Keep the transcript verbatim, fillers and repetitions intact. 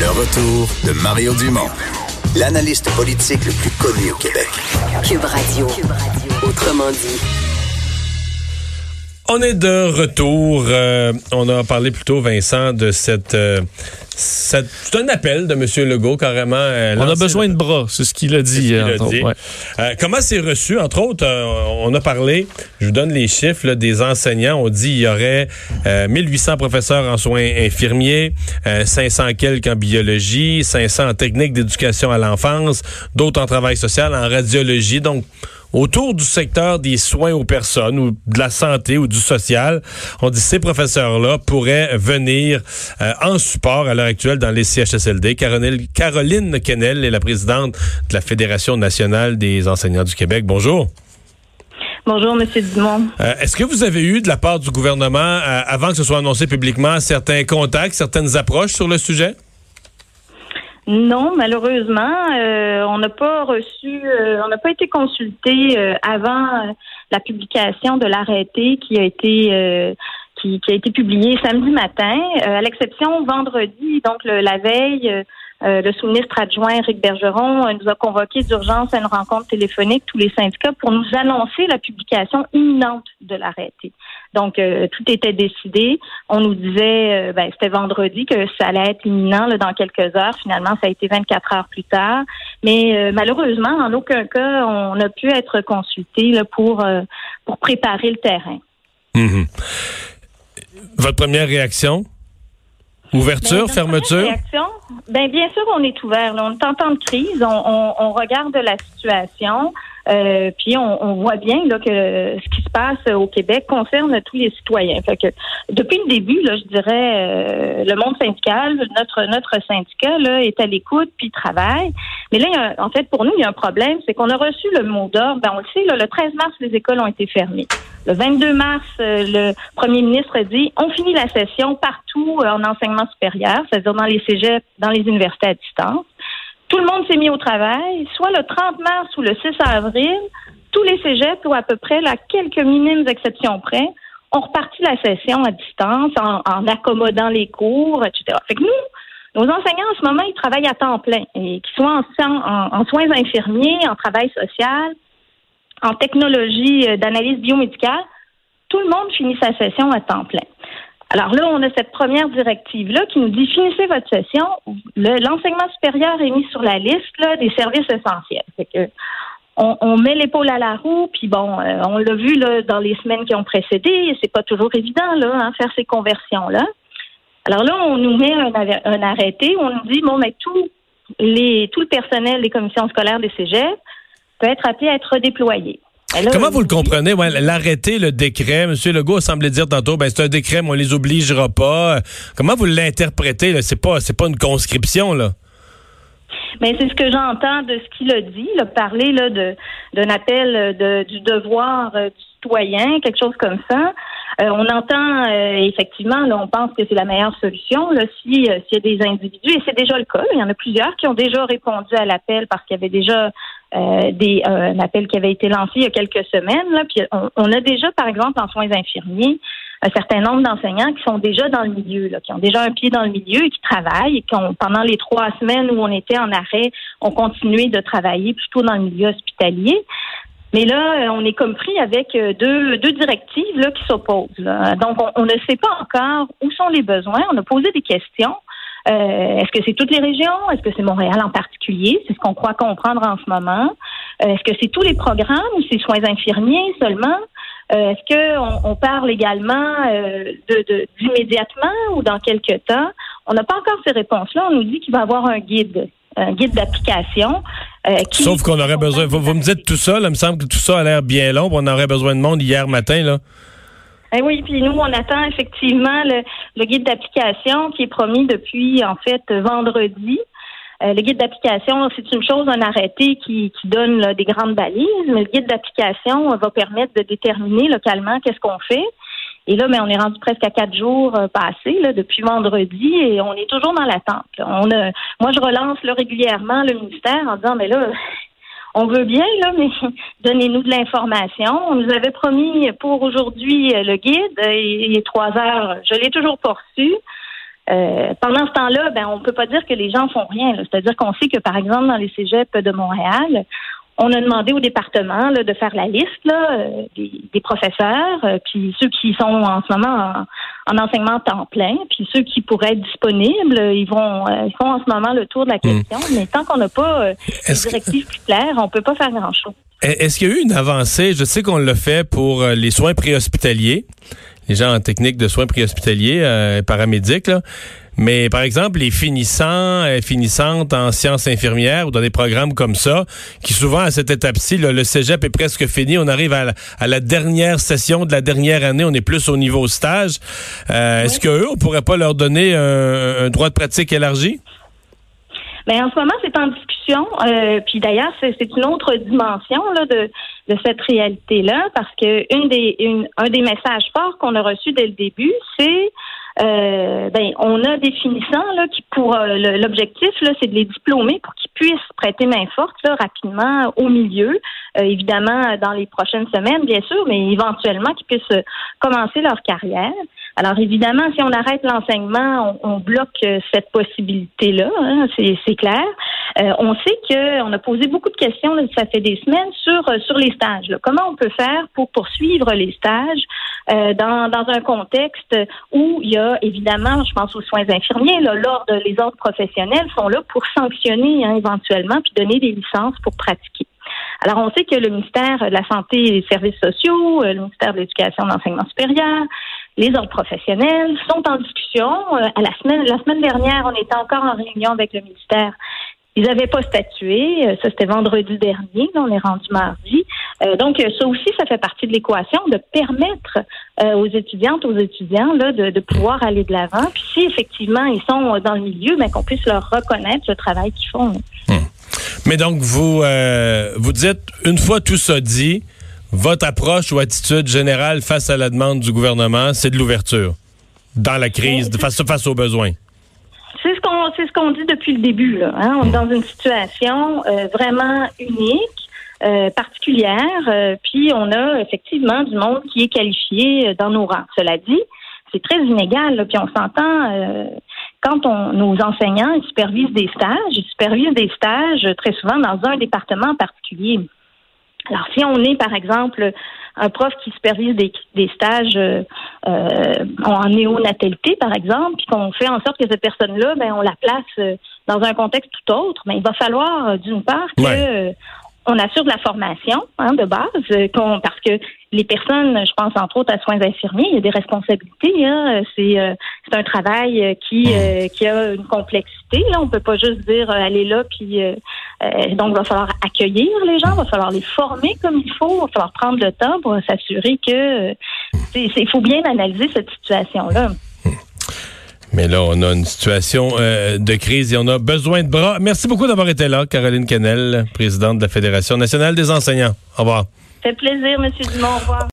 Le retour de Mario Dumont, l'analyste politique le plus connu au Québec. Cube Radio, Cube Radio. Autrement dit... On est de retour. Euh, on a parlé plus tôt, Vincent, de cette... Euh, cette c'est un appel de M. Legault, carrément. Euh, on a besoin de bras, c'est ce qu'il a dit. Ce qu'il a dit. Ouais. Euh, comment c'est reçu? Entre autres, euh, on a parlé, je vous donne les chiffres, là, des enseignants. On dit qu'il y aurait euh, mille huit cents professeurs en soins infirmiers, euh, cinq cents quelques en biologie, cinq cents en technique d'éducation à l'enfance, d'autres en travail social, en radiologie, donc... Autour du secteur des soins aux personnes ou de la santé ou du social, on dit ces professeurs-là pourraient venir euh, en support à l'heure actuelle dans les C H S L D. Caroline, Caroline Kennel est la présidente de la Fédération nationale des enseignants du Québec. Bonjour. Bonjour, M. Dumont. Euh, est-ce que vous avez eu de la part du gouvernement, euh, avant que ce soit annoncé publiquement, certains contacts, certaines approches sur le sujet? Non, malheureusement, euh, on n'a pas reçu, euh, on n'a pas été consulté euh, avant euh, la publication de l'arrêté qui a été euh, qui, qui a été publié samedi matin, euh, à l'exception vendredi, donc le, la veille. Euh, Euh, le sous-ministre adjoint Eric Bergeron euh, nous a convoqué d'urgence à une rencontre téléphonique tous les syndicats pour nous annoncer la publication imminente de l'arrêté. Donc, euh, tout était décidé. On nous disait, euh, ben, c'était vendredi, que ça allait être imminent là, dans quelques heures. Finalement, ça a été vingt-quatre heures plus tard. Mais euh, malheureusement, en aucun cas, on a pu être consulté là, pour, euh, pour préparer le terrain. Mmh. Votre première réaction? Ouverture, ben, fermeture? Ben, bien sûr, on est ouvert. Là. On est en temps de crise. On, on, on regarde la situation. Euh, puis on, on voit bien là, que ce qui se passe au Québec concerne tous les citoyens. Fait que depuis le début, là, je dirais, euh, le monde syndical, notre notre syndicat là, est à l'écoute puis travaille. Mais là, il y a, en fait, pour nous, il y a un problème, c'est qu'on a reçu le mot d'ordre. Ben, on le sait, là, le treize mars, les écoles ont été fermées. Le vingt-deux mars, euh, le premier ministre a dit on finit la session partout euh, en enseignement supérieur, c'est-à-dire dans les cégeps, dans les universités à distance. Tout le monde s'est mis au travail, soit le trente mars ou le six avril, tous les cégeps ou à peu près, là, quelques minimes exceptions près, ont reparti la session à distance en, en accommodant les cours, et cetera. Fait que nous, nos enseignants, en ce moment, ils travaillent à temps plein, et qu'ils soient en, en, en soins infirmiers, en travail social, en technologie d'analyse biomédicale, tout le monde finit sa session à temps plein. Alors là, on a cette première directive-là qui nous dit « Finissez votre session. » L'enseignement supérieur est mis sur la liste là, des services essentiels. Fait que on, on met l'épaule à la roue, puis bon, euh, on l'a vu là, dans les semaines qui ont précédé, c'est pas toujours évident, là, hein, faire ces conversions-là. Alors là, on nous met un, un arrêté, on nous dit « Bon, mais tout, les, tout le personnel des commissions scolaires des cégeps peut être appelé à être redéployé. » Là, comment vous le comprenez? Ouais, l'arrêté, le décret, M. Legault semblait dire tantôt, ben c'est un décret, mais on les obligera pas. Comment vous l'interprétez? Là? C'est pas, c'est pas une conscription, là. Mais c'est ce que j'entends de ce qu'il a dit, là, parler là, de, d'un appel de, du devoir euh, du citoyen, quelque chose comme ça. Euh, on entend, euh, effectivement, là, on pense que c'est la meilleure solution là, si, euh, s'il y a des individus, et c'est déjà le cas, il y en a plusieurs qui ont déjà répondu à l'appel parce qu'il y avait déjà euh, des, euh, un appel qui avait été lancé il y a quelques semaines. Là, puis on, on a déjà, par exemple, en soins infirmiers, un certain nombre d'enseignants qui sont déjà dans le milieu, là, qui ont déjà un pied dans le milieu et qui travaillent, et qui ont, pendant les trois semaines où on était en arrêt, ont continué de travailler plutôt dans le milieu hospitalier. Mais là, on est comme pris avec deux, deux directives là, qui s'opposent. Là. Donc, on, on ne sait pas encore où sont les besoins. On a posé des questions. Euh, est-ce que c'est toutes les régions? Est-ce que c'est Montréal en particulier? C'est ce qu'on croit comprendre en ce moment. Euh, est-ce que c'est tous les programmes ou c'est soins infirmiers seulement? Euh, est-ce qu'on on parle également euh, de, de, d'immédiatement ou dans quelques temps? On n'a pas encore ces réponses-là. On nous dit qu'il va y avoir un guide. Un guide d'application. Euh, qui Sauf qu'on aurait besoin... Vous, vous me dites tout ça, là, il me semble que tout ça a l'air bien long, on aurait besoin de monde hier matin, là. Eh oui, puis nous, on attend effectivement le, le guide d'application qui est promis depuis, en fait, vendredi. Euh, le guide d'application, c'est une chose, un arrêté qui, qui donne là, des grandes balises, mais le guide d'application euh, va permettre de déterminer localement qu'est-ce qu'on fait. Et là, mais on est rendu presque à quatre jours passés là, depuis vendredi et on est toujours dans l'attente. On a, moi, je relance là, régulièrement le ministère en disant, mais là, on veut bien, là, mais donnez-nous de l'information. On nous avait promis pour aujourd'hui le guide et, et trois heures, je l'ai toujours pas reçu. Euh, pendant ce temps-là, ben, on peut pas dire que les gens font rien, là. C'est-à-dire qu'on sait que, par exemple, dans les cégeps de Montréal, on a demandé au département là, de faire la liste là, euh, des, des professeurs, euh, puis ceux qui sont en ce moment en, en enseignement temps plein, puis ceux qui pourraient être disponibles, euh, ils vont euh, ils font en ce moment le tour de la question. Mmh. Mais tant qu'on n'a pas euh, une directive que... plus claire, on peut pas faire grand-chose. Est-ce qu'il y a eu une avancée? Je sais qu'on l'a fait pour les soins préhospitaliers, les gens en technique de soins préhospitaliers, euh, paramédiques, là. Mais, par exemple, les finissants et finissantes en sciences infirmières ou dans des programmes comme ça, qui souvent, à cette étape-ci, là, le cégep est presque fini. On arrive à la, à la dernière session de la dernière année. On est plus au niveau stage. Euh, oui. Est-ce qu'eux, on pourrait pas leur donner un, un droit de pratique élargi? Bien, en ce moment, c'est en discussion. Euh, puis d'ailleurs, c'est, c'est une autre dimension là, de, de cette réalité-là, parce que une des, une, un des messages forts qu'on a reçus dès le début, c'est... Euh, ben, on a des finissants là, qui pour euh, le, l'objectif là, c'est de les diplômer pour qu'ils puissent prêter main forte là, rapidement au milieu, euh, évidemment dans les prochaines semaines bien sûr, mais éventuellement qu'ils puissent euh, commencer leur carrière. Alors évidemment, si on arrête l'enseignement, on, on bloque euh, cette possibilité-là, hein, c'est, c'est clair. Euh, on sait que on a posé beaucoup de questions, là, ça fait des semaines, sur euh, sur les stages. Là. Comment on peut faire pour poursuivre les stages euh, dans dans un contexte où il y a évidemment, je pense aux soins infirmiers, là, l'ordre, les ordres professionnels sont là pour sanctionner hein, éventuellement, puis donner des licences pour pratiquer. Alors, on sait que le ministère de la Santé et des Services sociaux, le ministère de l'Éducation et de l'Enseignement supérieur, les ordres professionnels sont en discussion. À la semaine, la semaine dernière, on était encore en réunion avec le ministère. Ils n'avaient pas statué. Ça, c'était vendredi dernier. On est rendu mardi. Euh, donc, ça aussi, ça fait partie de l'équation, de permettre euh, aux étudiantes, aux étudiants là, de, de pouvoir aller de l'avant. Puis si, effectivement, ils sont dans le milieu, ben, qu'on puisse leur reconnaître le travail qu'ils font. Mmh. Mais donc, vous, euh, vous dites, une fois tout ça dit, votre approche ou attitude générale face à la demande du gouvernement, c'est de l'ouverture dans la crise, face, face aux besoins. C'est ce qu'on, c'est ce qu'on dit depuis le début, là, hein? On est dans une situation euh, vraiment unique. Euh, particulière, euh, puis on a effectivement du monde qui est qualifié euh, dans nos rangs. Cela dit, c'est très inégal, là, puis on s'entend, euh, quand on, nos enseignants ils supervisent des stages, ils supervisent des stages euh, très souvent dans un département en particulier. Alors, si on est, par exemple, un prof qui supervise des, des stages euh, euh, en néonatalité, par exemple, puis qu'on fait en sorte que cette personne-là, ben, on la place euh, dans un contexte tout autre, ben, il va falloir, euh, d'une part, que... Ouais. Euh, on assure de la formation hein, de base, qu'on, parce que les personnes, je pense entre autres à soins infirmiers, il y a des responsabilités. Hein, c'est, euh, c'est un travail qui, euh, qui a une complexité. Là, on peut pas juste dire euh, allez là, puis euh, euh, donc il va falloir accueillir les gens, il va falloir les former comme il faut, il va falloir prendre le temps pour s'assurer que c'est, c'est, faut bien analyser cette situation-là. Mais là, on a une situation euh, de crise et on a besoin de bras. Merci beaucoup d'avoir été là, Caroline Kennel, présidente de la Fédération nationale des enseignants. Au revoir. Ça fait plaisir, M. Dumont. Au revoir.